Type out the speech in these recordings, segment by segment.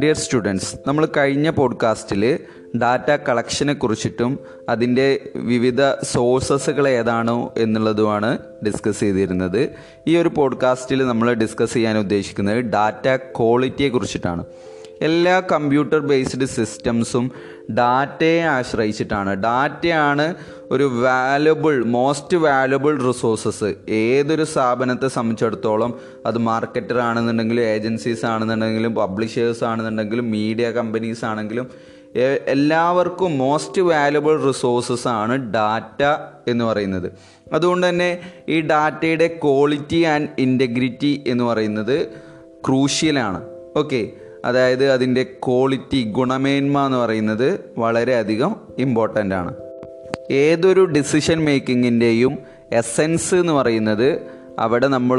Dear students, നമ്മൾ കഴിഞ്ഞ പോഡ്കാസ്റ്റിൽ ഡാറ്റ കളക്ഷനെ കുറിച്ചിട്ടും അതിൻ്റെ വിവിധ സോഴ്സസുകൾ ഏതാണോ എന്നുള്ളതുമാണ് ഡിസ്കസ് ചെയ്തിരുന്നത്. ഈ ഒരു പോഡ്കാസ്റ്റിൽ നമ്മൾ ഡിസ്കസ് ചെയ്യാൻ ഉദ്ദേശിക്കുന്നത് ഡാറ്റ ക്വാളിറ്റിയെ കുറിച്ചിട്ടാണ്. എല്ലാ കമ്പ്യൂട്ടർ ബേസ്ഡ് സിസ്റ്റംസും ഡാറ്റയെ ആശ്രയിച്ചിട്ടാണ്. ഡാറ്റയാണ് ഒരു മോസ്റ്റ് വാല്യുബിൾ റിസോഴ്സസ്. ഏതൊരു സ്ഥാപനത്തെ സംബന്ധിച്ചിടത്തോളം, അത് മാർക്കറ്റർ ആണെന്നുണ്ടെങ്കിലും, ഏജൻസീസ് ആണെന്നുണ്ടെങ്കിലും, പബ്ലിഷേഴ്സ് ആണെന്നുണ്ടെങ്കിലും, മീഡിയ കമ്പനീസ് ആണെങ്കിലും, എല്ലാവർക്കും മോസ്റ്റ് വാല്യുബിൾ റിസോഴ്സസ് ആണ് ഡാറ്റ എന്ന് പറയുന്നത്. അതുകൊണ്ട് തന്നെ ഈ ഡാറ്റയുടെ ക്വാളിറ്റി ആൻഡ് ഇൻറ്റഗ്രിറ്റി എന്ന് പറയുന്നത് ക്രൂഷ്യലാണ്. ഓക്കെ, അതായത് അതിൻ്റെ ക്വാളിറ്റി, ഗുണമേന്മ എന്ന് പറയുന്നത് വളരെയധികം ഇമ്പോർട്ടൻ്റ് ആണ്. ഏതൊരു ഡിസിഷൻ മേക്കിങ്ങിൻ്റെയും എസെൻസ് എന്ന് പറയുന്നത് അവിടെ നമ്മൾ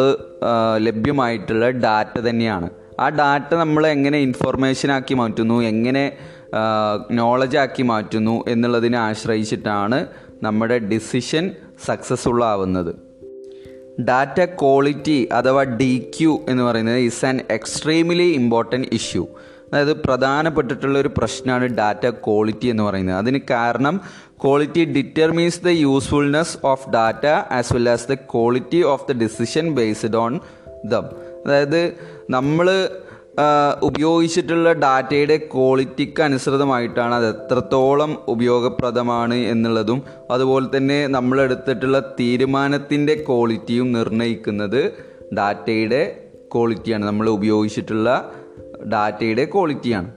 ലഭ്യമായിട്ടുള്ള ഡാറ്റ തന്നെയാണ്. ആ ഡാറ്റ നമ്മൾ എങ്ങനെ ഇൻഫോർമേഷനാക്കി മാറ്റുന്നു, എങ്ങനെ നോളജാക്കി മാറ്റുന്നു എന്നുള്ളതിനെ ആശ്രയിച്ചിട്ടാണ് നമ്മുടെ ഡിസിഷൻ സക്സസ്ഫുൾ ആവുന്നത്. ഡാറ്റ ക്വാളിറ്റി അഥവാ DQ എന്ന് പറയുന്നത് is an extremely important issue. അതായത് പ്രധാനപ്പെട്ടിട്ടുള്ളൊരു പ്രശ്നമാണ് ഡാറ്റ ക്വാളിറ്റി എന്ന് പറയുന്നത്. അതിന് കാരണം quality determines the usefulness of data as well as the quality of the decision based on them. അതായത് നമ്മൾ ഉപയോഗിച്ചിട്ടുള്ള ഡാറ്റയുടെ ക്വാളിറ്റിക്ക് അനുസൃതമായിട്ടാണ് അത് എത്രത്തോളം ഉപയോഗപ്രദമാണ് എന്നുള്ളതും അതുപോലെ തന്നെ നമ്മളെടുത്തിട്ടുള്ള തീരുമാനത്തിൻ്റെ ക്വാളിറ്റിയും നിർണ്ണയിക്കുന്നത് ഡാറ്റയുടെ ക്വാളിറ്റിയാണ്, നമ്മൾ ഉപയോഗിച്ചിട്ടുള്ള ഡാറ്റയുടെ ക്വാളിറ്റിയാണ്.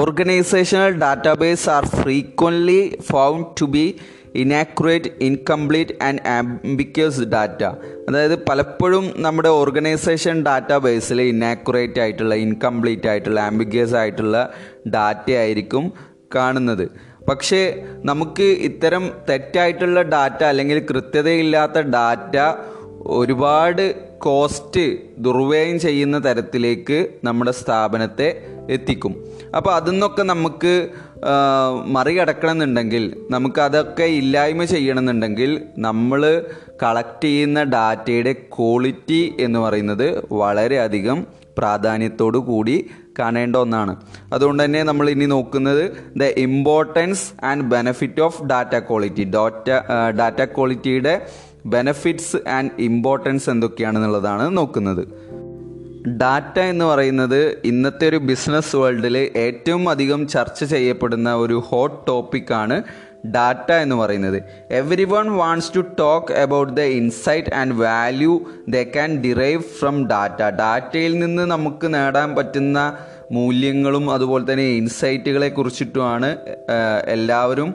Organisational database are frequently found to be inaccurate, incomplete and ambiguous data. അതായത് പലപ്പോഴും നമ്മുടെ ഓർഗനൈസേഷൻ ഡാറ്റാബേസിൽ ഇനാക്യുറേറ്റ് ആയിട്ടുള്ള, ഇൻകംപ്ലീറ്റ് ആയിട്ടുള്ള, ആംബിക്വസ് ആയിട്ടുള്ള ഡാറ്റ ആയിരിക്കും കാണുന്നത്. പക്ഷേ നമുക്ക് ഇത്തരം തെറ്റായിട്ടുള്ള ഡാറ്റ അല്ലെങ്കിൽ കൃത്യതയില്ലാത്ത ഡാറ്റ ഒരുപാട് കോസ്റ്റ് ദുർവ്യയം ചെയ്യുന്ന തരത്തിലേക്ക് നമ്മുടെ സ്ഥാപനത്തെ എത്തിക്കും. അപ്പോൾ അതിന്നൊക്കെ നമുക്ക് മറികടക്കണമെന്നുണ്ടെങ്കിൽ, നമുക്കതൊക്കെ ഇല്ലായ്മ ചെയ്യണമെന്നുണ്ടെങ്കിൽ നമ്മൾ കളക്ട് ചെയ്യുന്ന ഡാറ്റയുടെ ക്വാളിറ്റി എന്ന് പറയുന്നത് വളരെയധികം പ്രാധാന്യത്തോടു കൂടി കാണേണ്ട ഒന്നാണ്. അതുകൊണ്ട് തന്നെ നമ്മൾ ഇനി നോക്കുന്നത് the importance and benefit of data quality. Data ക്വാളിറ്റിയുടെ ബെനഫിറ്റ്സ് ആൻഡ് ഇമ്പോർട്ടൻസ് എന്തൊക്കെയാണെന്നുള്ളതാണ് നോക്കുന്നത്. ഡാറ്റ എന്ന് പറയുന്നത് ഇന്നത്തെ ഒരു ബിസിനസ് വേൾഡിൽ ഏറ്റവും അധികം ചർച്ച ചെയ്യപ്പെടുന്ന ഒരു ഹോട്ട് ടോപ്പിക്കാണ് ഡാറ്റ എന്ന് പറയുന്നത്. Everyone wants to talk about the insight and value they can derive from data. ഡാറ്റയിൽ നിന്ന് നമുക്ക് നേടാൻ പറ്റുന്ന മൂല്യങ്ങളും അതുപോലെ തന്നെ ഇൻസൈറ്റുകളെ കുറിച്ചിട്ടുമാണ് എല്ലാവരും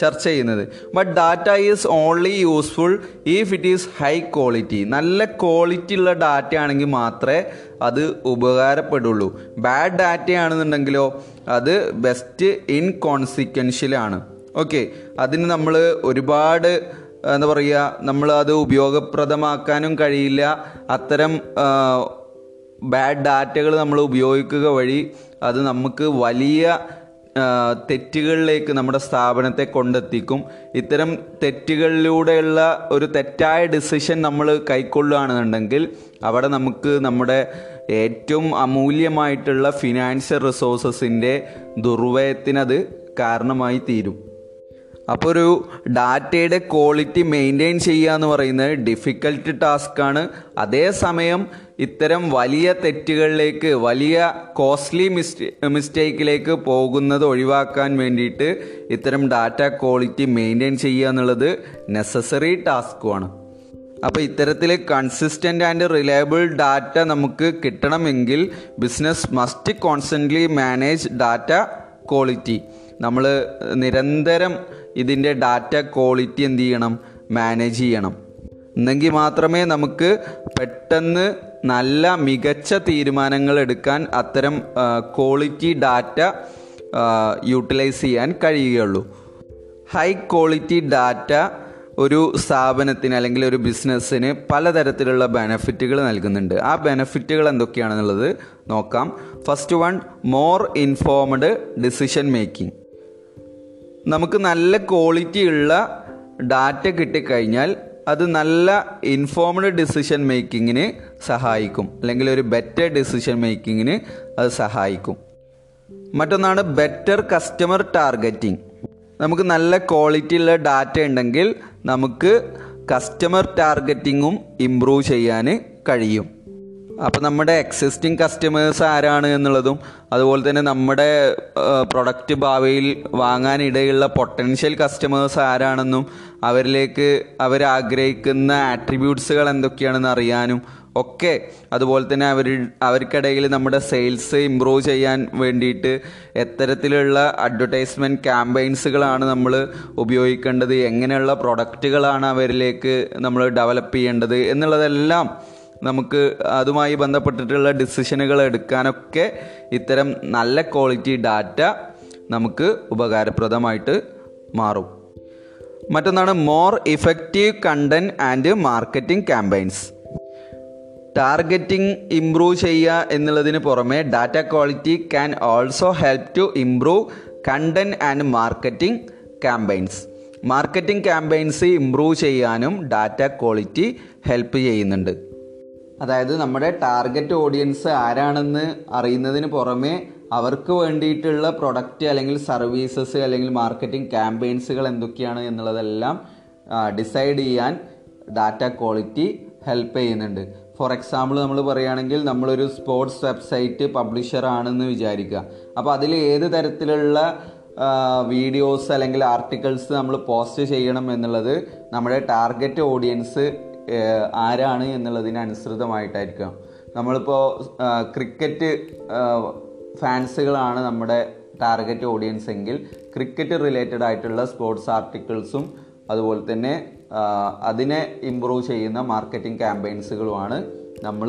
ചർച്ച ചെയ്യുന്നത്. But data is only useful if it is high quality. നല്ല ക്വാളിറ്റി ഉള്ള ഡാറ്റ ആണെങ്കിൽ മാത്രമേ അത് ഉപകാരപ്പെടുള്ളൂ. ബാഡ് ഡാറ്റയാണെന്നുണ്ടെങ്കിലോ അത് ബെസ്റ്റ് ഇൻകോൺസിക്വൻഷ്യലാണ്. ഓക്കെ, അതിന് നമ്മൾ ഒരുപാട് എന്താ പറയുക, നമ്മളത് ഉപയോഗപ്രദമാക്കാനും കഴിയില്ല. അത്തരം ബാഡ് ഡാറ്റകൾ നമ്മൾ ഉപയോഗിക്കുക വഴി അത് നമുക്ക് വലിയ തെറ്റുകളിലേക്ക് നമ്മുടെ സ്ഥാപനത്തെ കൊണ്ടെത്തിക്കും. ഇത്തരം തെറ്റുകളിലൂടെയുള്ള ഒരു തെറ്റായ ഡിസിഷൻ നമ്മൾ കൈക്കൊള്ളുകയാണെന്നുണ്ടെങ്കിൽ അവിടെ നമുക്ക് നമ്മുടെ ഏറ്റവും അമൂല്യമായിട്ടുള്ള ഫിനാൻഷ്യൽ റിസോഴ്സസിൻ്റെ ദുർവ്യയത്തിനത് കാരണമായി തീരും. അപ്പോൾ ഒരു ഡാറ്റയുടെ ക്വാളിറ്റി മെയിൻറ്റെയിൻ ചെയ്യുക എന്ന് പറയുന്നത് ഡിഫിക്കൽട്ട് ടാസ്ക്കാണ്. അതേസമയം ഇത്തരം വലിയ തെറ്റുകളിലേക്ക്, വലിയ കോസ്റ്റ്ലി മിസ്റ്റേക്കിലേക്ക് പോകുന്നത് ഒഴിവാക്കാൻ വേണ്ടിയിട്ട് ഇത്തരം ഡാറ്റ ക്വാളിറ്റി മെയിൻറ്റെയിൻ ചെയ്യുക എന്നുള്ളത് നെസസറി ടാസ്ക്കുമാണ്. അപ്പോൾ ഇത്തരത്തിൽ കൺസിസ്റ്റൻ്റ് ആൻഡ് റിലയബിൾ ഡാറ്റ നമുക്ക് കിട്ടണമെങ്കിൽ business must constantly manage data quality. നമ്മൾ നിരന്തരം ഇതിൻ്റെ ഡാറ്റ ക്വാളിറ്റി എന്ത് ചെയ്യണം, മാനേജ് ചെയ്യണം. എന്നെങ്കിൽ മാത്രമേ നമുക്ക് പെട്ടെന്ന് നല്ല മികച്ച തീരുമാനങ്ങൾ എടുക്കാൻ അത്തരം ക്വാളിറ്റി ഡാറ്റ യൂട്ടിലൈസ് ചെയ്യാൻ കഴിയുകയുള്ളൂ. ഹൈ ക്വാളിറ്റി ഡാറ്റ ഒരു സ്ഥാപനത്തിന് അല്ലെങ്കിൽ ഒരു ബിസിനസ്സിന് പലതരത്തിലുള്ള ബെനഫിറ്റുകൾ നൽകുന്നുണ്ട്. ആ ബെനഫിറ്റുകൾ എന്തൊക്കെയാണെന്നുള്ളത് നോക്കാം. First one, more informed decision making. നമുക്ക് നല്ല ക്വാളിറ്റി ഉള്ള ഡാറ്റ കിട്ടിക്കഴിഞ്ഞാൽ അത് നല്ല ഇൻഫോംഡ് ഡിസിഷൻ മേക്കിങ്ങിന് സഹായിക്കും, അല്ലെങ്കിൽ ഒരു ബെറ്റർ ഡിസിഷൻ മേക്കിങ്ങിന് അത് സഹായിക്കും. മറ്റൊന്നാണ് ബെറ്റർ കസ്റ്റമർ ടാർഗറ്റിംഗ്. നമുക്ക് നല്ല ക്വാളിറ്റിയുള്ള ഡാറ്റ ഉണ്ടെങ്കിൽ നമുക്ക് കസ്റ്റമർ ടാർഗറ്റിങ്ങും ഇമ്പ്രൂവ് ചെയ്യാൻ കഴിയും. അപ്പോൾ നമ്മുടെ എക്സിസ്റ്റിംഗ് കസ്റ്റമേഴ്സ് ആരാണ് എന്നുള്ളതും അതുപോലെ തന്നെ നമ്മുടെ പ്രൊഡക്റ്റ് ഭാവിയിൽ വാങ്ങാനിടയുള്ള പൊട്ടൻഷ്യൽ കസ്റ്റമേഴ്സ് ആരാണെന്നും അവരിലേക്ക് അവരാഗ്രഹിക്കുന്ന ആട്രിബ്യൂട്ട്സുകൾ എന്തൊക്കെയാണെന്ന് അറിയാനും ഒക്കെ, അതുപോലെ തന്നെ അവർക്കിടയിൽ നമ്മുടെ സെയിൽസ് ഇമ്പ്രൂവ് ചെയ്യാൻ വേണ്ടിയിട്ട് എത്തരത്തിലുള്ള അഡ്വർടൈസ്മെൻറ്റ് ക്യാമ്പയിൻസുകളാണ് നമ്മൾ ഉപയോഗിക്കേണ്ടത്, എങ്ങനെയുള്ള പ്രൊഡക്റ്റുകളാണ് അവരിലേക്ക് നമ്മൾ ഡെവലപ്പ് ചെയ്യേണ്ടത് എന്നുള്ളതെല്ലാം നമുക്ക് അതുമായി ബന്ധപ്പെട്ടിട്ടുള്ള ഡിസിഷനുകൾ എടുക്കാനൊക്കെ ഇത്തരം നല്ല ക്വാളിറ്റി ഡാറ്റ നമുക്ക് ഉപകാരപ്രദമായിട്ട് മാറും. മറ്റൊന്നാണ് more effective content and marketing campaigns. Targeting improve ചെയ്യുക എന്നുള്ളതിന് പുറമെ data quality can also help to improve content and marketing campaigns. Marketing campaigns improve ചെയ്യാനും ഡാറ്റ ക്വാളിറ്റി ഹെൽപ്പ് ചെയ്യുന്നുണ്ട്. അതായത് നമ്മുടെ ടാർഗറ്റ് ഓഡിയൻസ് ആരാണെന്ന് അറിയുന്നതിന് പുറമെ അവർക്ക് വേണ്ടിയിട്ടുള്ള പ്രൊഡക്റ്റ് അല്ലെങ്കിൽ സർവീസസ് അല്ലെങ്കിൽ മാർക്കറ്റിംഗ് ക്യാമ്പയിൻസുകൾ എന്തൊക്കെയാണ് എന്നുള്ളതെല്ലാം ഡിസൈഡ് ചെയ്യാൻ ഡാറ്റ ക്വാളിറ്റി ഹെൽപ്പ് ചെയ്യുന്നുണ്ട്. ഫോർ എക്സാമ്പിൾ നമ്മൾ പറയുകയാണെങ്കിൽ നമ്മളൊരു സ്പോർട്സ് വെബ്സൈറ്റ് പബ്ലിഷർ ആണെന്ന് വിചാരിക്കുക. അപ്പോൾ അതിൽ ഏത് തരത്തിലുള്ള വീഡിയോസ് അല്ലെങ്കിൽ ആർട്ടിക്കിൾസ് നമ്മൾ പോസ്റ്റ് ചെയ്യണം എന്നുള്ളത് നമ്മുടെ ടാർഗറ്റ് ഓഡിയൻസ് ആരാണ് എന്നുള്ളതിനനുസൃതമായിട്ടായിരിക്കും. നമ്മളിപ്പോൾ ക്രിക്കറ്റ് ഫാൻസുകളാണ് നമ്മുടെ ടാർഗറ്റ് ഓഡിയൻസ് എങ്കിൽ ക്രിക്കറ്റ് റിലേറ്റഡ് ആയിട്ടുള്ള സ്പോർട്സ് ആർട്ടിക്കിൾസും അതുപോലെ തന്നെ അതിനെ ഇമ്പ്രൂവ് ചെയ്യുന്ന മാർക്കറ്റിംഗ് ക്യാമ്പയിൻസുകളുമാണ് നമ്മൾ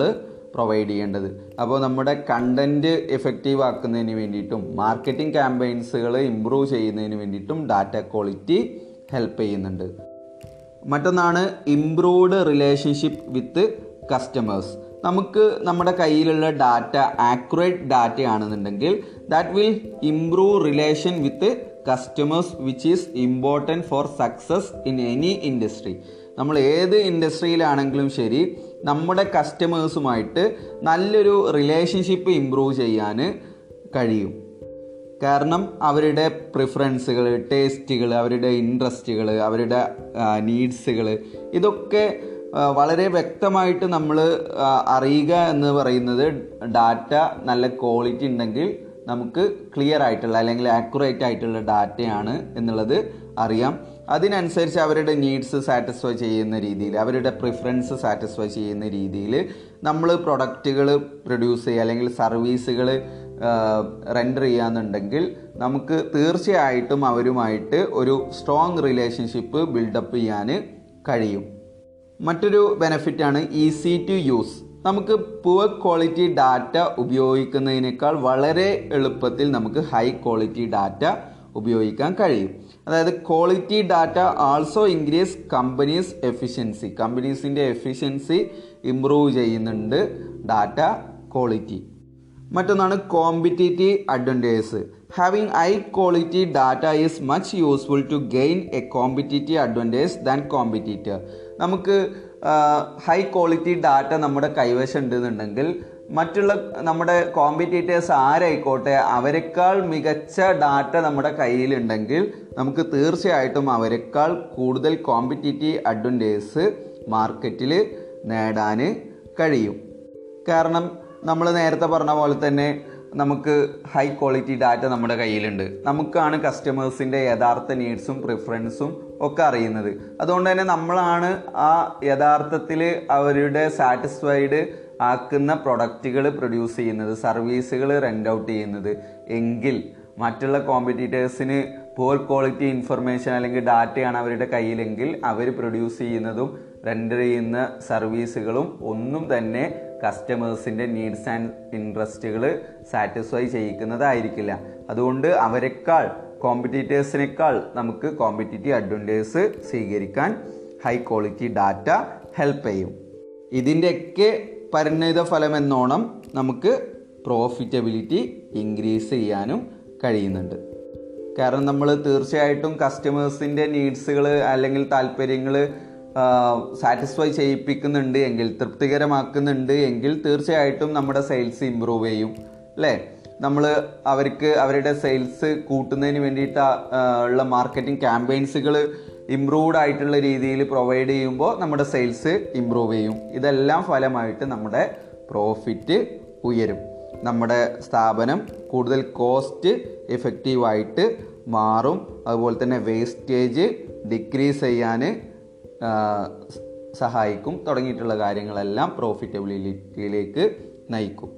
പ്രൊവൈഡ് ചെയ്യേണ്ടത്. അപ്പോൾ നമ്മുടെ കണ്ടൻറ്റ് എഫക്റ്റീവ് ആക്കുന്നതിന് വേണ്ടിയിട്ടും മാർക്കറ്റിംഗ് ക്യാമ്പയിൻസുകൾ ഇമ്പ്രൂവ് ചെയ്യുന്നതിന് വേണ്ടിയിട്ടും ഡാറ്റ ക്വാളിറ്റി ഹെൽപ്പ് ചെയ്യുന്നുണ്ട്. മറ്റൊന്നാണ് ഇംപ്രൂവ്ഡ് റിലേഷൻഷിപ്പ് വിത്ത് കസ്റ്റമേഴ്സ്. നമുക്ക് നമ്മുടെ കയ്യിലുള്ള ഡാറ്റ ആക്യുറേറ്റ് ഡാറ്റ ആണെന്നുണ്ടെങ്കിൽ that will improve relation with customers which is important for success in any industry. നമ്മൾ ഏത് ഇൻഡസ്ട്രിയിലാണെങ്കിലും ശരി നമ്മുടെ കസ്റ്റമേഴ്സുമായിട്ട് നല്ലൊരു റിലേഷൻഷിപ്പ് ഇംപ്രൂവ് ചെയ്യാൻ കഴിയും. കാരണം അവരുടെ പ്രിഫറൻസുകൾ, ടേസ്റ്റുകൾ, അവരുടെ ഇൻട്രസ്റ്റുകൾ, അവരുടെ നീഡ്സുകൾ ഇതൊക്കെ വളരെ വ്യക്തമായിട്ട് നമ്മൾ അറിയുക എന്ന് പറയുന്നത് ഡാറ്റ നല്ല ക്വാളിറ്റി ഉണ്ടെങ്കിൽ നമുക്ക് ക്ലിയർ ആയിട്ടുള്ള അല്ലെങ്കിൽ ആക്യുറേറ്റ് ആയിട്ടുള്ള ഡാറ്റയാണ് എന്നുള്ളത് അറിയാം. അതിനനുസരിച്ച് അവരുടെ നീഡ്സ് സാറ്റിസ്ഫൈ ചെയ്യുന്ന രീതിയിൽ, അവരുടെ പ്രിഫറൻസ് സാറ്റിസ്ഫൈ ചെയ്യുന്ന രീതിയിൽ നമ്മൾ പ്രൊഡക്റ്റുകൾ പ്രൊഡ്യൂസ് ചെയ്യുക അല്ലെങ്കിൽ സർവീസുകൾ റെൻഡർ ചെയ്യാന്നുണ്ടെങ്കിൽ നമുക്ക് തീർച്ചയായിട്ടും അവരുമായിട്ട് ഒരു സ്ട്രോങ് റിലേഷൻഷിപ്പ് ബിൽഡപ്പ് ചെയ്യാൻ കഴിയും. മറ്റൊരു ബെനിഫിറ്റാണ് ഈസി ടു യൂസ്. നമുക്ക് പുവർ ക്വാളിറ്റി ഡാറ്റ ഉപയോഗിക്കുന്നതിനേക്കാൾ വളരെ എളുപ്പത്തിൽ നമുക്ക് ഹൈ ക്വാളിറ്റി ഡാറ്റ ഉപയോഗിക്കാൻ കഴിയും. അതായത് quality data also increase companies efficiency. കമ്പനീസിൻ്റെ എഫിഷ്യൻസി ഇംപ്രൂവ് ചെയ്യുന്നുണ്ട് ഡാറ്റ ക്വാളിറ്റി. മറ്റൊന്നാണ് competitive advantages. Having high quality data is much useful to gain a competitive advantage than competitor. നമുക്ക് ഹൈ ക്വാളിറ്റി ഡാറ്റ നമ്മുടെ കൈവശം ഉണ്ടെന്നുണ്ടെങ്കിൽ മറ്റുള്ള നമ്മുടെ കോമ്പറ്റീറ്റേഴ്സ് ആരായിക്കോട്ടെ അവരെക്കാൾ മികച്ച ഡാറ്റ നമ്മുടെ കയ്യിലുണ്ടെങ്കിൽ നമുക്ക് തീർച്ചയായിട്ടും അവരെക്കാൾ കൂടുതൽ കോമ്പറ്റീറ്റീവ് അഡ്വാൻറ്റേജസ് മാർക്കറ്റിൽ നേടാൻ കഴിയും. കാരണം നമ്മൾ നേരത്തെ പറഞ്ഞ പോലെ തന്നെ നമുക്ക് ഹൈ ക്വാളിറ്റി ഡാറ്റ നമ്മുടെ കയ്യിലുണ്ട്. നമുക്കാണ് കസ്റ്റമേഴ്സിൻ്റെ യഥാർത്ഥ നീഡ്സും പ്രിഫറൻസും ഒക്കെ അറിയുന്നത്. അതുകൊണ്ട് തന്നെ നമ്മളാണ് ആ യഥാർത്ഥത്തിൽ അവരുടെ സാറ്റിസ്ഫൈഡ് ആക്കുന്ന പ്രൊഡക്റ്റുകൾ പ്രൊഡ്യൂസ് ചെയ്യുന്നത്, സർവീസുകൾ റെൻ്റ് ഔട്ട് ചെയ്യുന്നത്. എങ്കിൽ മറ്റുള്ള കോമ്പറ്റീറ്റേഴ്സിന് പൂവർ ക്വാളിറ്റി ഇൻഫർമേഷൻ അല്ലെങ്കിൽ ഡാറ്റയാണ് അവരുടെ കയ്യിലെങ്കിൽ അവർ പ്രൊഡ്യൂസ് ചെയ്യുന്നതും റെൻഡർ ചെയ്യുന്ന സർവീസുകളും ഒന്നും തന്നെ കസ്റ്റമേഴ്സിൻ്റെ നീഡ്സ് ആൻഡ് ഇൻട്രസ്റ്റുകൾ സാറ്റിസ്ഫൈ ചെയ്യിക്കുന്നതായിരിക്കില്ല. അതുകൊണ്ട് അവരെക്കാൾ കോമ്പറ്റീറ്റേഴ്സിനേക്കാൾ നമുക്ക് കോമ്പറ്റീറ്റീവ് അഡ്വാൻറ്റേജസ് സ്വീകരിക്കാൻ ഹൈ ക്വാളിറ്റി ഡാറ്റ ഹെൽപ്പ് ചെയ്യും. ഇതിൻ്റെയൊക്കെ പരിണിത ഫലമെന്നോണം നമുക്ക് പ്രോഫിറ്റബിലിറ്റി ഇൻക്രീസ് ചെയ്യാനും കഴിയുന്നുണ്ട്. കാരണം നമ്മൾ തീർച്ചയായിട്ടും കസ്റ്റമേഴ്സിൻ്റെ നീഡ്സുകൾ അല്ലെങ്കിൽ താല്പര്യങ്ങൾ സാറ്റിസ്ഫൈ ചെയ്യിപ്പിക്കുന്നുണ്ട് എങ്കിൽ, തൃപ്തികരമാക്കുന്നുണ്ട് എങ്കിൽ തീർച്ചയായിട്ടും നമ്മുടെ സെയിൽസ് ഇമ്പ്രൂവ് ചെയ്യും, അല്ലേ? നമ്മൾ അവർക്ക് അവരുടെ സെയിൽസ് കൂട്ടുന്നതിന് വേണ്ടിയിട്ട് ഉള്ള മാർക്കറ്റിംഗ് ക്യാമ്പയിൻസുകൾ ഇമ്പ്രൂവ്ഡ് ആയിട്ടുള്ള രീതിയിൽ പ്രൊവൈഡ് ചെയ്യുമ്പോൾ നമ്മുടെ സെയിൽസ് ഇമ്പ്രൂവ് ചെയ്യും. ഇതെല്ലാം ഫലമായിട്ട് നമ്മുടെ പ്രോഫിറ്റ് ഉയരും, നമ്മുടെ സ്ഥാപനം കൂടുതൽ കോസ്റ്റ് എഫക്റ്റീവായിട്ട് മാറും, അതുപോലെ തന്നെ വേസ്റ്റേജ് ഡിക്രീസ് ചെയ്യാൻ സഹായിക്കും. തുടങ്ങിയിട്ടുള്ള കാര്യങ്ങളെല്ലാം പ്രോഫിറ്റബിലിറ്റിയിലേക്ക് നയിക്കും.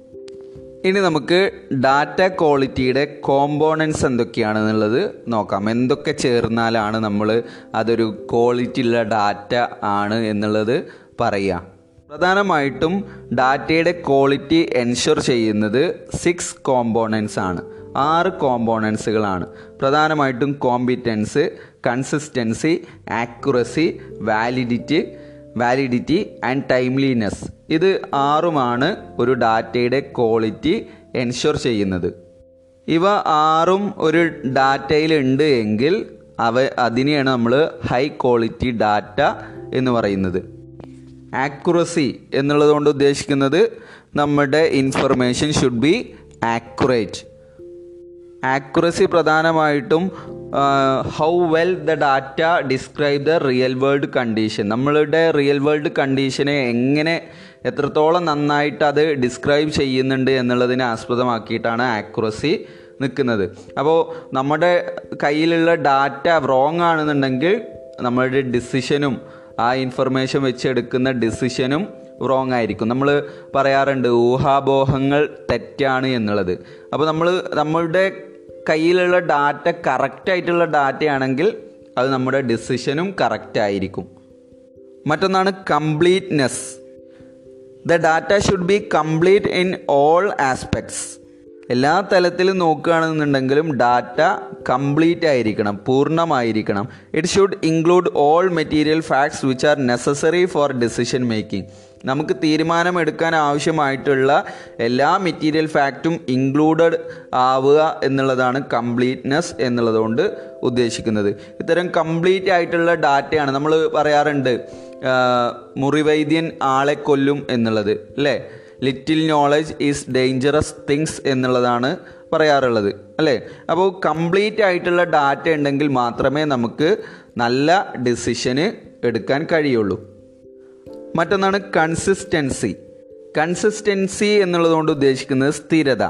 ഇനി നമുക്ക് ഡാറ്റ ക്വാളിറ്റിയുടെ കോമ്പോണൻസ് എന്തൊക്കെയാണെന്നുള്ളത് നോക്കാം. എന്തൊക്കെ ചേർന്നാലാണ് നമ്മൾ അതൊരു ക്വാളിറ്റി ഉള്ള ഡാറ്റ ആണ് എന്നുള്ളത് പറയുക. പ്രധാനമായിട്ടും ഡാറ്റയുടെ ക്വാളിറ്റി എൻഷുർ ചെയ്യുന്നത് 6 കോമ്പോണൻസ് ആണ്, 6 കോമ്പോണൻസുകളാണ്. പ്രധാനമായിട്ടും competence, consistency, accuracy, validity and timeliness. ഇത് 6ഉമാണ് ഒരു ഡാറ്റയുടെ ക്വാളിറ്റി എൻഷുർ ചെയ്യുന്നത്. ഇവ 6ഉം ഒരു ഡാറ്റയിലുണ്ട് എങ്കിൽ അതിനെയാണ് നമ്മൾ ഹൈ ക്വാളിറ്റി ഡാറ്റ എന്ന് പറയുന്നത്. ആക്യുറസി എന്നുള്ളത് കൊണ്ട് ഉദ്ദേശിക്കുന്നത് നമ്മുടെ information should be accurate. Accuracy പ്രധാനമായിട്ടും how well the data describe the real world condition, നമ്മളുടെ റിയൽ വേൾഡ് കണ്ടീഷനെ എങ്ങനെ എത്രത്തോളം നന്നായിട്ട് അത് ഡിസ്ക്രൈബ് ചെയ്യുന്നുണ്ട് എന്നുള്ളതിനെ ആസ്പദമാക്കിയിട്ടാണ് ആക്യുറസി നിൽക്കുന്നത്. അപ്പോൾ നമ്മുടെ കയ്യിലുള്ള ഡാറ്റ റോങ് ആണെന്നുണ്ടെങ്കിൽ നമ്മളുടെ ഡിസിഷനും ആ ഇൻഫർമേഷൻ വെച്ചെടുക്കുന്ന ഡിസിഷനും റോങ് ആയിരിക്കും. നമ്മൾ പറയാറുണ്ട് ഊഹാബോഹങ്ങൾ തെറ്റാണ് എന്നുള്ളത്. അപ്പോൾ നമ്മളുടെ കയ്യിലുള്ള ഡാറ്റ കറക്റ്റായിട്ടുള്ള ഡാറ്റയാണെങ്കിൽ അത് നമ്മുടെ ഡിസിഷനും കറക്റ്റായിരിക്കും. മറ്റൊന്നാണ് completeness. The data should be complete in all aspects. എല്ലാ തലത്തിലും നോക്കുകയാണെന്നുണ്ടെങ്കിലും ഡാറ്റ കംപ്ലീറ്റ് ആയിരിക്കണം, പൂർണ്ണമായിരിക്കണം. It should include all material facts which are necessary for decision making. നമുക്ക് തീരുമാനമെടുക്കാൻ ആവശ്യമായിട്ടുള്ള എല്ലാ മെറ്റീരിയൽ ഫാക്റ്റും ഇൻക്ലൂഡഡ് ആവുക എന്നുള്ളതാണ് കംപ്ലീറ്റ്നെസ് എന്നുള്ളതുകൊണ്ട് ഉദ്ദേശിക്കുന്നത്. ഇത്തരം കംപ്ലീറ്റ് ആയിട്ടുള്ള ഡാറ്റയാണ് നമ്മൾ പറയാറുണ്ട് മുറിവൈദ്യൻ ആളെ കൊല്ലും എന്നുള്ളത്, അല്ലേ? Little knowledge is dangerous things എന്നുള്ളതാണ് പറയാറുള്ളത്, അല്ലേ? അപ്പോൾ കംപ്ലീറ്റ് ആയിട്ടുള്ള ഡാറ്റ ഉണ്ടെങ്കിൽ മാത്രമേ നമുക്ക് നല്ല ഡിസിഷന് എടുക്കാൻ കഴിയുള്ളൂ. മറ്റൊന്നാണ് കൺസിസ്റ്റൻസി. കൺസിസ്റ്റൻസി എന്നുള്ളതുകൊണ്ട് ഉദ്ദേശിക്കുന്നത് സ്ഥിരത,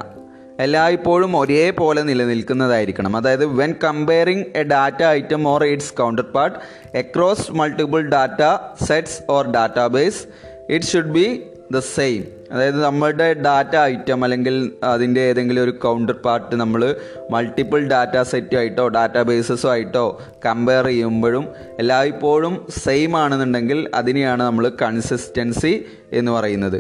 എല്ലായ്പ്പോഴും ഒരേപോലെ നിലനിൽക്കുന്നതായിരിക്കണം. അതായത് when comparing a data item or its counterpart across multiple data sets or database it should be the same. അതായത് നമ്മളുടെ ഡാറ്റ ഐറ്റം അല്ലെങ്കിൽ അതിൻ്റെ ഏതെങ്കിലും ഒരു കൗണ്ടർ പാർട്ട് നമ്മൾ മൾട്ടിപ്പിൾ ഡാറ്റാ സെറ്റുമായിട്ടോ ഡാറ്റാബേസസോ ആയിട്ടോ കമ്പയർ ചെയ്യുമ്പോഴും എല്ലായ്പ്പോഴും സെയിം ആണെന്നുണ്ടെങ്കിൽ അതിനെയാണ് നമ്മൾ കൺസിസ്റ്റൻസി എന്ന് പറയുന്നത്.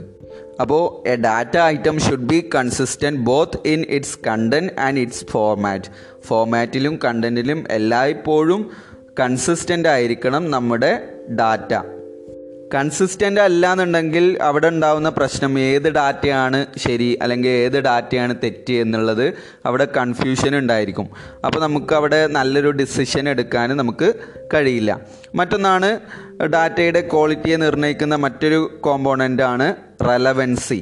അപ്പോൾ a data item should be consistent both in its content and its format. ഫോർമാറ്റിലും കണ്ടൻറ്റിലും എല്ലായ്പ്പോഴും കൺസിസ്റ്റൻ്റ് ആയിരിക്കണം നമ്മുടെ ഡാറ്റ. കൺസിസ്റ്റൻ്റ് അല്ല എന്നുണ്ടെങ്കിൽ അവിടെ ഉണ്ടാകുന്ന പ്രശ്നം ഏത് ഡാറ്റയാണ് ശരി അല്ലെങ്കിൽ ഏത് ഡാറ്റയാണ് തെറ്റ് എന്നുള്ളത് അവിടെ കൺഫ്യൂഷൻ ഉണ്ടായിരിക്കും. അപ്പോൾ നമുക്ക് അവിടെ നല്ലൊരു ഡിസിഷൻ എടുക്കാൻ നമുക്ക് കഴിയില്ല. മറ്റൊന്നാണ് ഡാറ്റയുടെ ക്വാളിറ്റിയെ നിർണ്ണയിക്കുന്ന മറ്റൊരു കോമ്പോണൻ്റാണ് relevancy.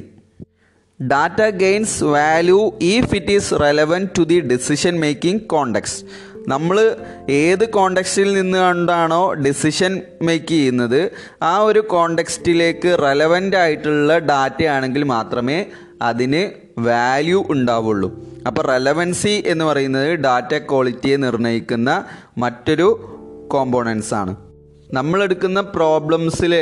Data gains value if it is relevant to the decision making context. നമ്മൾ ഏത് കോണ്ടെക്സ്റ്റിൽ നിന്ന് കൊണ്ടാണോ ഡിസിഷൻ മേക്ക് ചെയ്യുന്നത് ആ ഒരു കോണ്ടെക്സ്റ്റിലേക്ക് റെലവൻ്റ് ആയിട്ടുള്ള ഡാറ്റയാണെങ്കിൽ മാത്രമേ അതിന് വാല്യൂ ഉണ്ടാവുള്ളൂ. അപ്പോൾ റെലവൻസി എന്ന് പറയുന്നത് ഡാറ്റ ക്വാളിറ്റിയെ നിർണ്ണയിക്കുന്ന മറ്റൊരു കോമ്പോണൻസാണ്. നമ്മളെടുക്കുന്ന പ്രോബ്ലംസിൽ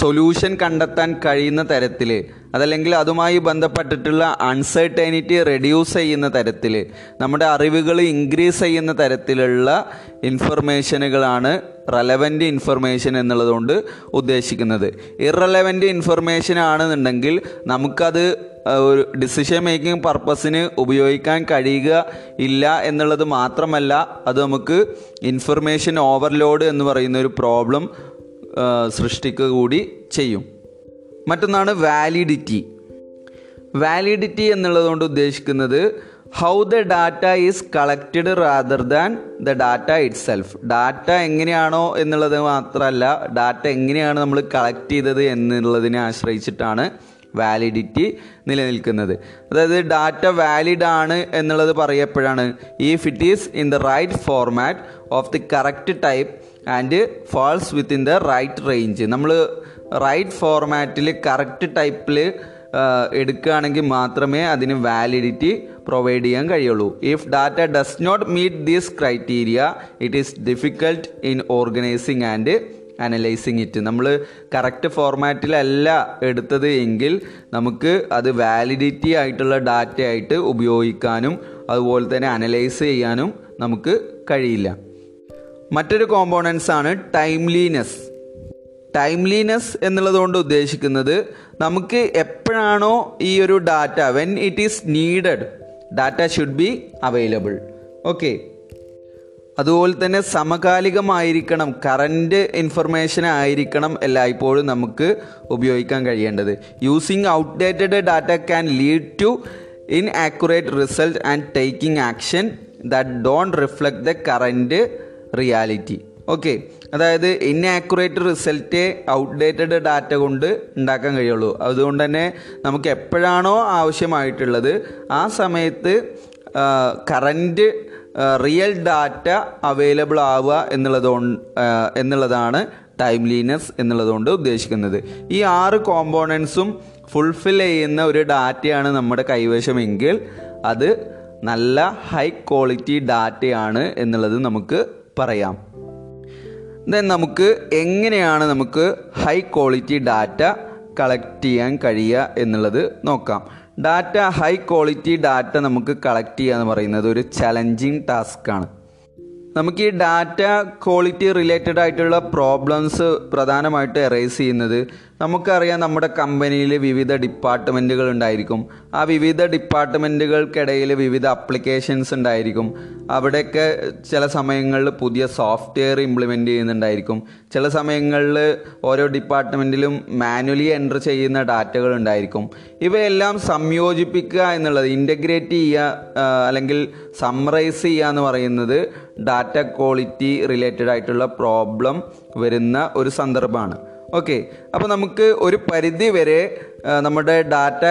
സൊല്യൂഷൻ കണ്ടെത്താൻ കഴിയുന്ന തരത്തിൽ, അതല്ലെങ്കിൽ അതുമായി ബന്ധപ്പെട്ടിട്ടുള്ള അൺസെർട്ടൈനിറ്റി റെഡ്യൂസ് ചെയ്യുന്ന തരത്തിൽ, നമ്മുടെ അറിവുകൾ ഇൻക്രീസ് ചെയ്യുന്ന തരത്തിലുള്ള ഇൻഫർമേഷനുകളാണ് റെലവൻറ്റ് ഇൻഫർമേഷൻ എന്നുള്ളതുകൊണ്ട് ഉദ്ദേശിക്കുന്നത്. ഇറെലവൻറ്റ് ഇൻഫർമേഷൻ ആണെന്നുണ്ടെങ്കിൽ നമുക്കത് ഒരു ഡിസിഷൻ മേക്കിംഗ് പർപ്പസിന് ഉപയോഗിക്കാൻ കഴിയുക ഇല്ല എന്നുള്ളത് മാത്രമല്ല, അത് നമുക്ക് ഇൻഫർമേഷൻ ഓവർലോഡ് എന്ന് പറയുന്ന ഒരു പ്രോബ്ലം സൃഷ്ടിക്കുക കൂടി ചെയ്യും. മറ്റൊന്നാണ് വാലിഡിറ്റി. വാലിഡിറ്റി എന്നുള്ളതുകൊണ്ട് ഉദ്ദേശിക്കുന്നത് how the data is collected rather than the data itself. Data എങ്ങനെയാണോ എന്നുള്ളത് മാത്രമല്ല, ഡാറ്റ എങ്ങനെയാണ് നമ്മൾ കളക്ട് ചെയ്തത് എന്നുള്ളതിനെ ആശ്രയിച്ചിട്ടാണ് വാലിഡിറ്റി നിലനിൽക്കുന്നത്. അതായത് ഡാറ്റ വാലിഡാണ് എന്നുള്ളത് പറയപ്പോഴാണ് if it is in the right format of the correct type and falls within the right range. നമ്മൾ റൈറ്റ് ഫോർമാറ്റിൽ കറക്റ്റ് ടൈപ്പിൽ എടുക്കുകയാണെങ്കിൽ മാത്രമേ അതിന് വാലിഡിറ്റി പ്രൊവൈഡ് ചെയ്യാൻ കഴിയുള്ളൂ. If data does not meet these criteria it is difficult in organising and analysing it. നമ്മൾ correct ഫോർമാറ്റിലല്ല എടുത്തത് എങ്കിൽ നമുക്ക് അത് വാലിഡിറ്റി ആയിട്ടുള്ള ഡാറ്റയായിട്ട് ഉപയോഗിക്കാനും അതുപോലെ തന്നെ അനലൈസ് ചെയ്യാനും നമുക്ക് കഴിയില്ല. മറ്റൊരു കോമ്പോണൻസ് ആണ് ടൈംലിനെസ്. ടൈംലിനെസ് എന്നുള്ളതുകൊണ്ട് ഉദ്ദേശിക്കുന്നത് നമുക്ക് എപ്പോഴാണോ ഈ ഒരു data when it is needed data should be available. Okay, അതുപോലെ തന്നെ സമകാലികമായിരിക്കണം, കറൻറ്റ് ഇൻഫർമേഷൻ ആയിരിക്കണം എല്ലായ്പ്പോഴും നമുക്ക് ഉപയോഗിക്കാൻ കഴിയേണ്ടത്. Using outdated data can lead to in accurate result and taking action that don't reflect the current reality. Okay, അതായത് inaccurate result outdated data കൊണ്ട് ഉണ്ടാക്കാൻ കഴിയുള്ളൂ. അതുകൊണ്ട് തന്നെ നമുക്ക് എപ്പോഴാണോ ആവശ്യമായിട്ടുള്ളത് ആ സമയത്ത് കറൻറ്റ് റിയൽ ഡാറ്റ അവൈലബിൾ ആവുക എന്നുള്ളതാണ് ടൈംലിനെസ് എന്നുള്ളതുകൊണ്ട് ഉദ്ദേശിക്കുന്നത്. ഈ 6 കോമ്പോണൻസും ഫുൾഫിൽ ചെയ്യുന്ന ഒരു ഡാറ്റയാണ് നമ്മുടെ കൈവശമെങ്കിൽ അത് നല്ല ഹൈ ക്വാളിറ്റി ഡാറ്റയാണ് എന്നുള്ളത് നമുക്ക് പറയാം. ദെൻ നമുക്ക് എങ്ങനെയാണ് നമുക്ക് ഹൈ ക്വാളിറ്റി ഡാറ്റ കളക്ട് ചെയ്യാൻ കഴിയുക എന്നുള്ളത് നോക്കാം. ഡാറ്റ ഹൈ ക്വാളിറ്റി ഡാറ്റ നമുക്ക് കളക്ട് ചെയ്യുക എന്ന് പറയുന്നത് ഒരു ചലഞ്ചിങ് ടാസ്ക്കാണ്. നമുക്ക് ഈ ഡാറ്റ ക്വാളിറ്റി റിലേറ്റഡ് ആയിട്ടുള്ള പ്രോബ്ലംസ് പ്രധാനമായിട്ട് അറൈസ് ചെയ്യുന്നത് നമുക്കറിയാം. നമ്മുടെ കമ്പനിയിൽ വിവിധ ഡിപ്പാർട്ട്മെൻറ്റുകൾ ഉണ്ടായിരിക്കും. ആ വിവിധ ഡിപ്പാർട്ട്മെൻറ്റുകൾക്കിടയിൽ വിവിധ അപ്ലിക്കേഷൻസ് ഉണ്ടായിരിക്കും. അവിടെയൊക്കെ ചില സമയങ്ങളിൽ പുതിയ സോഫ്റ്റ്വെയർ ഇംപ്ലിമെൻ്റ് ചെയ്യുന്നുണ്ടായിരിക്കും. ചില സമയങ്ങളിൽ ഓരോ ഡിപ്പാർട്ട്മെൻറ്റിലും മാനുവലി എൻ്റർ ചെയ്യുന്ന ഡാറ്റകൾ ഉണ്ടായിരിക്കും. ഇവയെല്ലാം സംയോജിപ്പിക്കുക എന്നുള്ളത്, ഇൻ്റഗ്രേറ്റ് ചെയ്യുക അല്ലെങ്കിൽ സമ്മറൈസ് ചെയ്യുക എന്ന് പറയുന്നത് ഡാറ്റ ക്വാളിറ്റി റിലേറ്റഡ് ആയിട്ടുള്ള പ്രോബ്ലം വരുന്ന ഒരു സന്ദർഭമാണ്. ഓക്കെ, അപ്പോൾ നമുക്ക് ഒരു പരിധി വരെ നമ്മുടെ ഡാറ്റ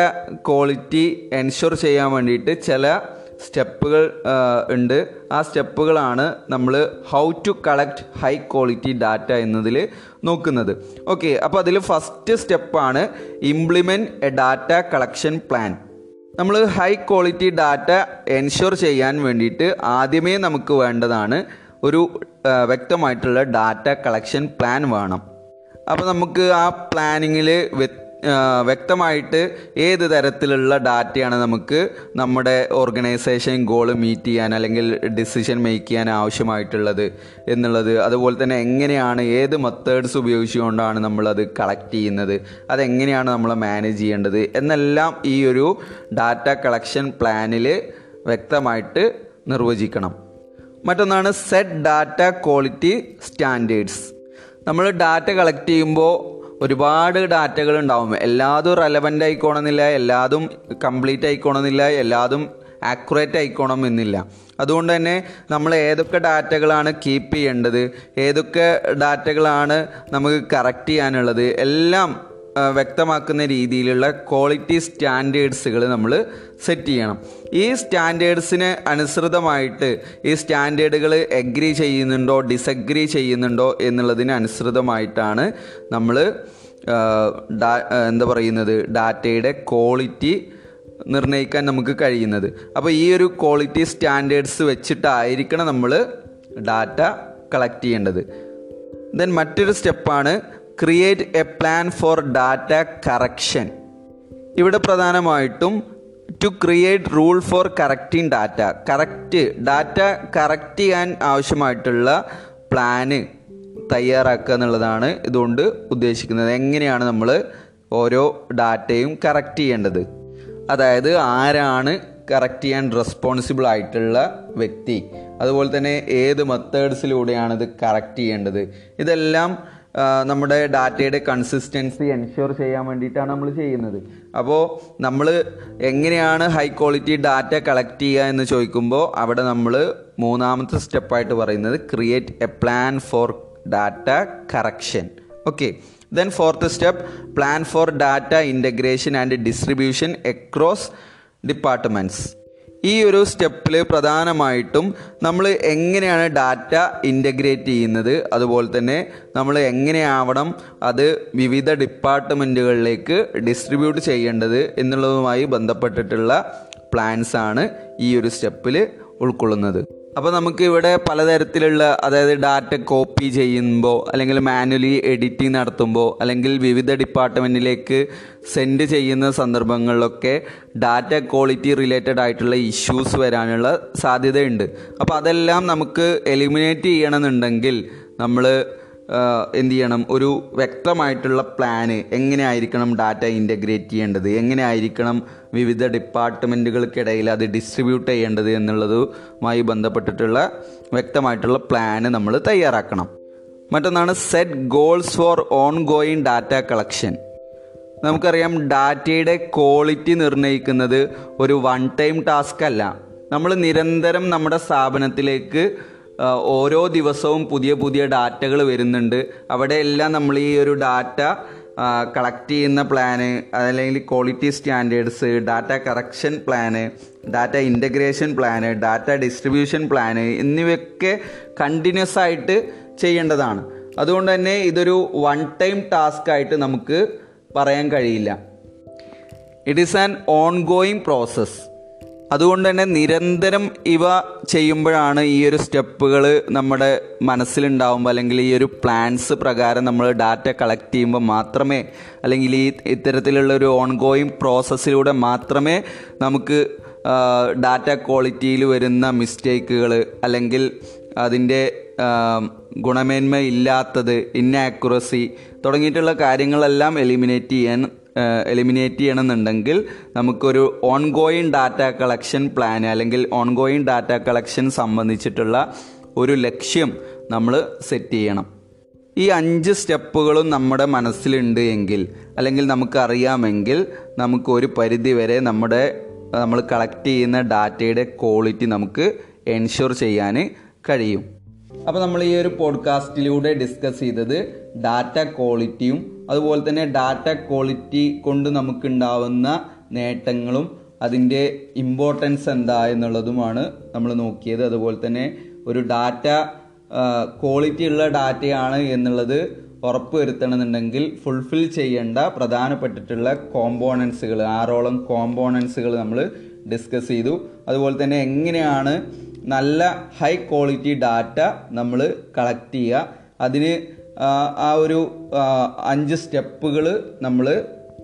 ക്വാളിറ്റി എൻഷുർ ചെയ്യാൻ വേണ്ടിയിട്ട് ചില സ്റ്റെപ്പുകൾ ഉണ്ട്. ആ സ്റ്റെപ്പുകളാണ് നമ്മൾ how to collect high quality data എന്നതിൽ നോക്കുന്നത്. ഓക്കെ, അപ്പോൾ അതിൽ ഫസ്റ്റ് സ്റ്റെപ്പാണ് implement a data collection plan. നമ്മൾ ഹൈ ക്വാളിറ്റി ഡാറ്റ എൻഷുർ ചെയ്യാൻ വേണ്ടിയിട്ട് ആദ്യമേ നമുക്ക് വേണ്ടതാണ് ഒരു വ്യക്തമായിട്ടുള്ള ഡാറ്റ കളക്ഷൻ പ്ലാൻ വേണം. അപ്പോൾ നമുക്ക് ആ പ്ലാനിങ്ങിൽ വ്യക്തമായിട്ട് ഏത് തരത്തിലുള്ള ഡാറ്റയാണ് നമുക്ക് നമ്മുടെ ഓർഗനൈസേഷൻ ഗോൾ മീറ്റ് ചെയ്യാൻ അല്ലെങ്കിൽ ഡിസിഷൻ മേക്ക് ചെയ്യാൻ ആവശ്യമായിട്ടുള്ളത് എന്നുള്ളത്, അതുപോലെ തന്നെ എങ്ങനെയാണ് ഏത് മെത്തേഡ്സ് ഉപയോഗിച്ചുകൊണ്ടാണ് നമ്മളത് കളക്ട് ചെയ്യുന്നത്, അതെങ്ങനെയാണ് നമ്മൾ മാനേജ് ചെയ്യേണ്ടത് എന്നെല്ലാം ഈ ഒരു ഡാറ്റ കളക്ഷൻ പ്ലാനിൽ വ്യക്തമായിട്ട് നിർവചിക്കണം. മറ്റൊന്നാണ് സെറ്റ് ഡാറ്റ ക്വാളിറ്റി സ്റ്റാൻഡേർഡ്സ്. നമ്മൾ ഡാറ്റ കളക്ട് ചെയ്യുമ്പോൾ ഒരുപാട് ഡാറ്റകളുണ്ടാവും. എല്ലാതും റെലവൻ്റ് ആയിക്കോണമെന്നില്ല, എല്ലാതും കംപ്ലീറ്റ് ആയിക്കോണമെന്നില്ല, എല്ലാതും ആക്യുറേറ്റ് ആയിക്കോണം എന്നില്ല. അതുകൊണ്ട് തന്നെ നമ്മൾ ഏതൊക്കെ ഡാറ്റകളാണ് കീപ്പ് ചെയ്യേണ്ടത്, ഏതൊക്കെ ഡാറ്റകളാണ് നമുക്ക് കറക്റ്റ് ചെയ്യാനുള്ളത് എല്ലാം വ്യക്തമാക്കുന്ന രീതിയിലുള്ള ക്വാളിറ്റി സ്റ്റാൻഡേർഡ്സുകൾ നമ്മൾ സെറ്റ് ചെയ്യണം. ഈ സ്റ്റാൻഡേർഡ്സിന് അനുസൃതമായിട്ട് ഈ സ്റ്റാൻഡേർഡുകൾ എഗ്രി ചെയ്യുന്നുണ്ടോ ഡിസഗ്രി ചെയ്യുന്നുണ്ടോ എന്നുള്ളതിന് അനുസൃതമായിട്ടാണ് നമ്മൾ ഡാറ്റയുടെ ക്വാളിറ്റി നിർണ്ണയിക്കാൻ നമുക്ക് കഴിയുന്നത്. അപ്പോൾ ഈ ഒരു ക്വാളിറ്റി സ്റ്റാൻഡേർഡ്സ് വെച്ചിട്ടായിരിക്കണം നമ്മൾ ഡാറ്റ കളക്ട് ചെയ്യേണ്ടത്. ദെൻ മറ്റൊരു സ്റ്റെപ്പാണ് create a plan for data correction. ഇവിടെ പ്രധാനമായിട്ടും to create rule for correcting data. Data correct ചെയ്യാൻ ആവശ്യമായിട്ടുള്ള പ്ലാന് തയ്യാറാക്കുക എന്നുള്ളതാണ് ഇതുകൊണ്ട് ഉദ്ദേശിക്കുന്നത്. എങ്ങനെയാണ് നമ്മൾ ഓരോ ഡാറ്റയും കറക്റ്റ് ചെയ്യേണ്ടത്, അതായത് ആരാണ് കറക്റ്റ് ചെയ്യാൻ റെസ്പോൺസിബിൾ ആയിട്ടുള്ള വ്യക്തി, അതുപോലെ തന്നെ ഏത് മെത്തേഡ്സിലൂടെയാണിത് കറക്റ്റ് ചെയ്യേണ്ടത്, ഇതെല്ലാം നമ്മുടെ ഡാറ്റയുടെ കൺസിസ്റ്റൻസി എൻഷുർ ചെയ്യാൻ വേണ്ടിയിട്ടാണ് നമ്മൾ ചെയ്യുന്നത്. അപ്പോൾ നമ്മൾ എങ്ങനെയാണ് ഹൈ ക്വാളിറ്റി ഡാറ്റ കളക്ട് ചെയ്യുക എന്ന് ചോദിക്കുമ്പോൾ അവിടെ നമ്മൾ മൂന്നാമത്തെ സ്റ്റെപ്പായിട്ട് പറയുന്നത് create a plan for data correction. Okay, then fourth step plan for data integration and distribution across departments. ഈ ഒരു സ്റ്റെപ്പിൽ പ്രധാനമായിട്ടും നമ്മൾ എങ്ങനെയാണ് ഡാറ്റ ഇൻ്റഗ്രേറ്റ് ചെയ്യുന്നത്, അതുപോലെ തന്നെ നമ്മൾ എങ്ങനെയാവണം അത് വിവിധ ഡിപ്പാർട്ട്മെൻറ്റുകളിലേക്ക് ഡിസ്ട്രിബ്യൂട്ട് ചെയ്യേണ്ടത് എന്നുള്ളതുമായി ബന്ധപ്പെട്ടിട്ടുള്ള പ്ലാൻസാണ് ഈ ഒരു സ്റ്റെപ്പിൽ ഉൾക്കൊള്ളുന്നത്. അപ്പോൾ നമുക്കിവിടെ പലതരത്തിലുള്ള, അതായത് ഡാറ്റ കോപ്പി ചെയ്യുമ്പോൾ അല്ലെങ്കിൽ മാനുവലി എഡിറ്റിംഗ് നടത്തുമ്പോൾ അല്ലെങ്കിൽ വിവിധ ഡിപ്പാർട്ട്മെൻറ്റിലേക്ക് സെൻഡ് ചെയ്യുന്ന സന്ദർഭങ്ങളിലൊക്കെ ഡാറ്റ ക്വാളിറ്റി റിലേറ്റഡ് ആയിട്ടുള്ള ഇഷ്യൂസ് വരാനുള്ള സാധ്യതയുണ്ട്. അപ്പോൾ അതെല്ലാം നമുക്ക് എലിമിനേറ്റ് ചെയ്യണമെന്നുണ്ടെങ്കിൽ നമ്മൾ എന്ത് ചെയ്യണം, ഒരു വ്യക്തമായിട്ടുള്ള പ്ലാന്, എങ്ങനെയായിരിക്കണം ഡാറ്റ ഇൻ്റഗ്രേറ്റ് ചെയ്യേണ്ടത്, എങ്ങനെയായിരിക്കണം വിവിധ ഡിപ്പാർട്ട്മെൻറ്റുകൾക്കിടയിൽ അത് ഡിസ്ട്രിബ്യൂട്ട് ചെയ്യേണ്ടത് എന്നുള്ളതുമായി ബന്ധപ്പെട്ടിട്ടുള്ള വ്യക്തമായിട്ടുള്ള പ്ലാന് നമ്മൾ തയ്യാറാക്കണം. മറ്റൊന്നാണ് set goals for ongoing data collection. നമുക്കറിയാം ഡാറ്റയുടെ ക്വാളിറ്റി നിർണ്ണയിക്കുന്നത് ഒരു വൺ ടൈം ടാസ്ക് അല്ല. നമ്മൾ നിരന്തരം നമ്മുടെ സ്ഥാപനത്തിലേക്ക് ഓരോ ദിവസവും പുതിയ പുതിയ ഡാറ്റകൾ വരുന്നുണ്ട്. അവിടെയെല്ലാം നമ്മൾ ഈ ഒരു ഡാറ്റ കളക്ട് ചെയ്യുന്ന പ്ലാന്, അല്ലെങ്കിൽ quality standards, data correction plan, data integration plan, data distribution plan എന്നിവയൊക്കെ കണ്ടിന്യൂസ് ആയിട്ട് ചെയ്യേണ്ടതാണ്. അതുകൊണ്ട് തന്നെ ഇതൊരു വൺ ടൈം ടാസ്ക് ആയിട്ട് നമുക്ക് പറയാൻ കഴിയില്ല. It is an ongoing process. അതുകൊണ്ട് തന്നെ നിരന്തരം ഇവ ചെയ്യുമ്പോഴാണ് ഈ ഒരു സ്റ്റെപ്പുകൾ നമ്മുടെ മനസ്സിലുണ്ടാവുമ്പോൾ, അല്ലെങ്കിൽ ഈ ഒരു പ്ലാൻസ് പ്രകാരം നമ്മൾ ഡാറ്റ കളക്ട് ചെയ്യുമ്പോൾ മാത്രമേ, അല്ലെങ്കിൽ ഈ ഇത്തരത്തിലുള്ള ഒരു ഓൺഗോയിങ് പ്രോസസ്സിലൂടെ മാത്രമേ നമുക്ക് ഡാറ്റ ക്വാളിറ്റിയിൽ വരുന്ന മിസ്റ്റേക്കുകൾ, അല്ലെങ്കിൽ അതിൻ്റെ ഗുണമേന്മയില്ലാത്തത്, ഇന്നാക്യുറസി തുടങ്ങിയിട്ടുള്ള കാര്യങ്ങളെല്ലാം എലിമിനേറ്റ് ചെയ്യണമെന്നുണ്ടെങ്കിൽ നമുക്കൊരു ഓൺഗോയിങ് ഡാറ്റ കളക്ഷൻ പ്ലാൻ, അല്ലെങ്കിൽ ഓൺഗോയിങ് ഡാറ്റ കളക്ഷൻ സംബന്ധിച്ചിട്ടുള്ള ഒരു ലക്ഷ്യം നമ്മൾ സെറ്റ് ചെയ്യണം. ഈ 5 സ്റ്റെപ്പുകളും നമ്മുടെ മനസ്സിലുണ്ട് എങ്കിൽ, അല്ലെങ്കിൽ നമുക്കറിയാമെങ്കിൽ, നമുക്കൊരു പരിധിവരെ നമ്മൾ കളക്ട് ചെയ്യുന്ന ഡാറ്റയുടെ ക്വാളിറ്റി നമുക്ക് എൻഷുർ ചെയ്യാൻ കഴിയും. അപ്പോൾ നമ്മൾ ഈ ഒരു പോഡ്കാസ്റ്റിലൂടെ ഡിസ്കസ് ചെയ്തത് ഡാറ്റ ക്വാളിറ്റിയും അതുപോലെ തന്നെ ഡാറ്റ ക്വാളിറ്റി കൊണ്ട് നമുക്കുണ്ടാവുന്ന നേട്ടങ്ങളും അതിൻ്റെ ഇമ്പോർട്ടൻസ് എന്താ എന്നുള്ളതുമാണ് നമ്മൾ നോക്കിയത്. അതുപോലെ തന്നെ ഒരു ഡാറ്റ ക്വാളിറ്റി ഉള്ള ഡാറ്റയാണ് എന്നുള്ളത് ഉറപ്പ് വരുത്തണമെന്നുണ്ടെങ്കിൽ ഫുൾഫിൽ ചെയ്യേണ്ട പ്രധാനപ്പെട്ടിട്ടുള്ള കോമ്പോണൻസുകൾ, 6 കോമ്പോണൻസുകൾ നമ്മൾ ഡിസ്കസ് ചെയ്തു. അതുപോലെ തന്നെ എങ്ങനെയാണ് നല്ല ഹൈ ക്വാളിറ്റി ഡാറ്റ നമ്മൾ കളക്ട് ചെയ്യുക, അതിന് ആ ഒരു 5 സ്റ്റെപ്പുകൾ നമ്മൾ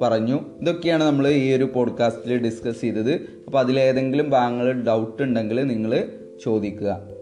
പറഞ്ഞു. ഇതൊക്കെയാണ് നമ്മൾ ഈ ഒരു പോഡ്കാസ്റ്റിൽ ഡിസ്കസ് ചെയ്തത്. അപ്പോൾ അതിലേതെങ്കിലും ഭാഗങ്ങൾ ഡൗട്ട് ഉണ്ടെങ്കിൽ നിങ്ങൾ ചോദിക്കുക.